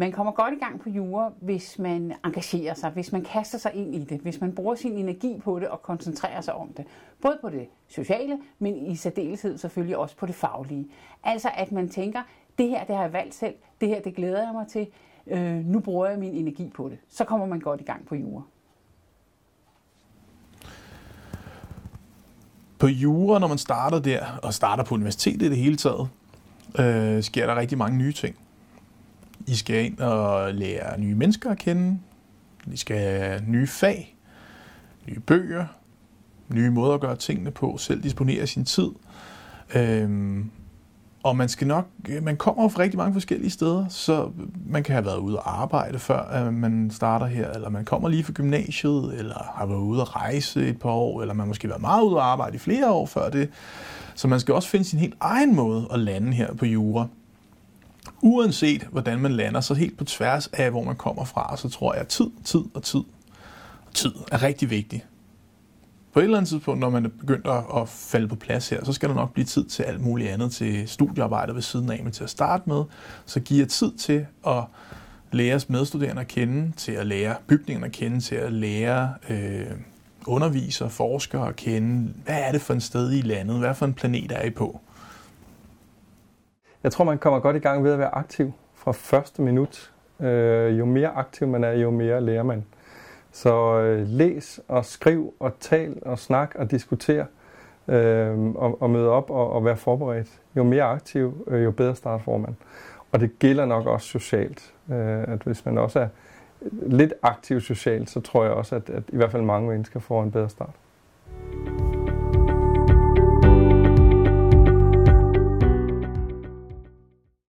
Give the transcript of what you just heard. Man kommer godt i gang på jura, hvis man engagerer sig, hvis man kaster sig ind i det, hvis man bruger sin energi på det og koncentrerer sig om det. Både på det sociale, men i særdeleshed selvfølgelig også på det faglige. Altså at man tænker, det her det har jeg valgt selv, det her det glæder jeg mig til, nu bruger jeg min energi på det. Så kommer man godt i gang på jura. På jura, når man starter der, og starter på universitetet i det hele taget, sker der rigtig mange nye ting. I skal ind og lære nye mennesker at kende, I skal have nye fag, nye bøger, nye måder at gøre tingene på, selv disponere sin tid. Og man kommer fra rigtig mange forskellige steder, så man kan have været ude og arbejde, før man starter her, eller man kommer lige fra gymnasiet, eller har været ude at rejse et par år, eller man måske har været meget ude at arbejde i flere år før det. Så man skal også finde sin helt egen måde at lande her på jura. Uanset hvordan man lander, så helt på tværs af, hvor man kommer fra, så tror jeg, at tid. Tid er rigtig vigtigt. På et eller andet tidspunkt, når man er begyndt at falde på plads her, så skal der nok blive tid til alt muligt andet, til studiearbejde ved siden af, men til at starte med, så giver tid til at lære medstuderende at kende, til at lære bygningen at kende, til at lære undervisere, forskere at kende. Hvad er det for et sted i landet? Hvad for en planet er I på? Jeg tror, man kommer godt i gang ved at være aktiv fra første minut. Jo mere aktiv man er, jo mere lærer man. Så læs og skriv og tal og snak og diskuter og møde op og være forberedt. Jo mere aktiv, jo bedre start får man. Og det gælder nok også socialt. At hvis man også er lidt aktiv socialt, så tror jeg også, at i hvert fald mange mennesker får en bedre start.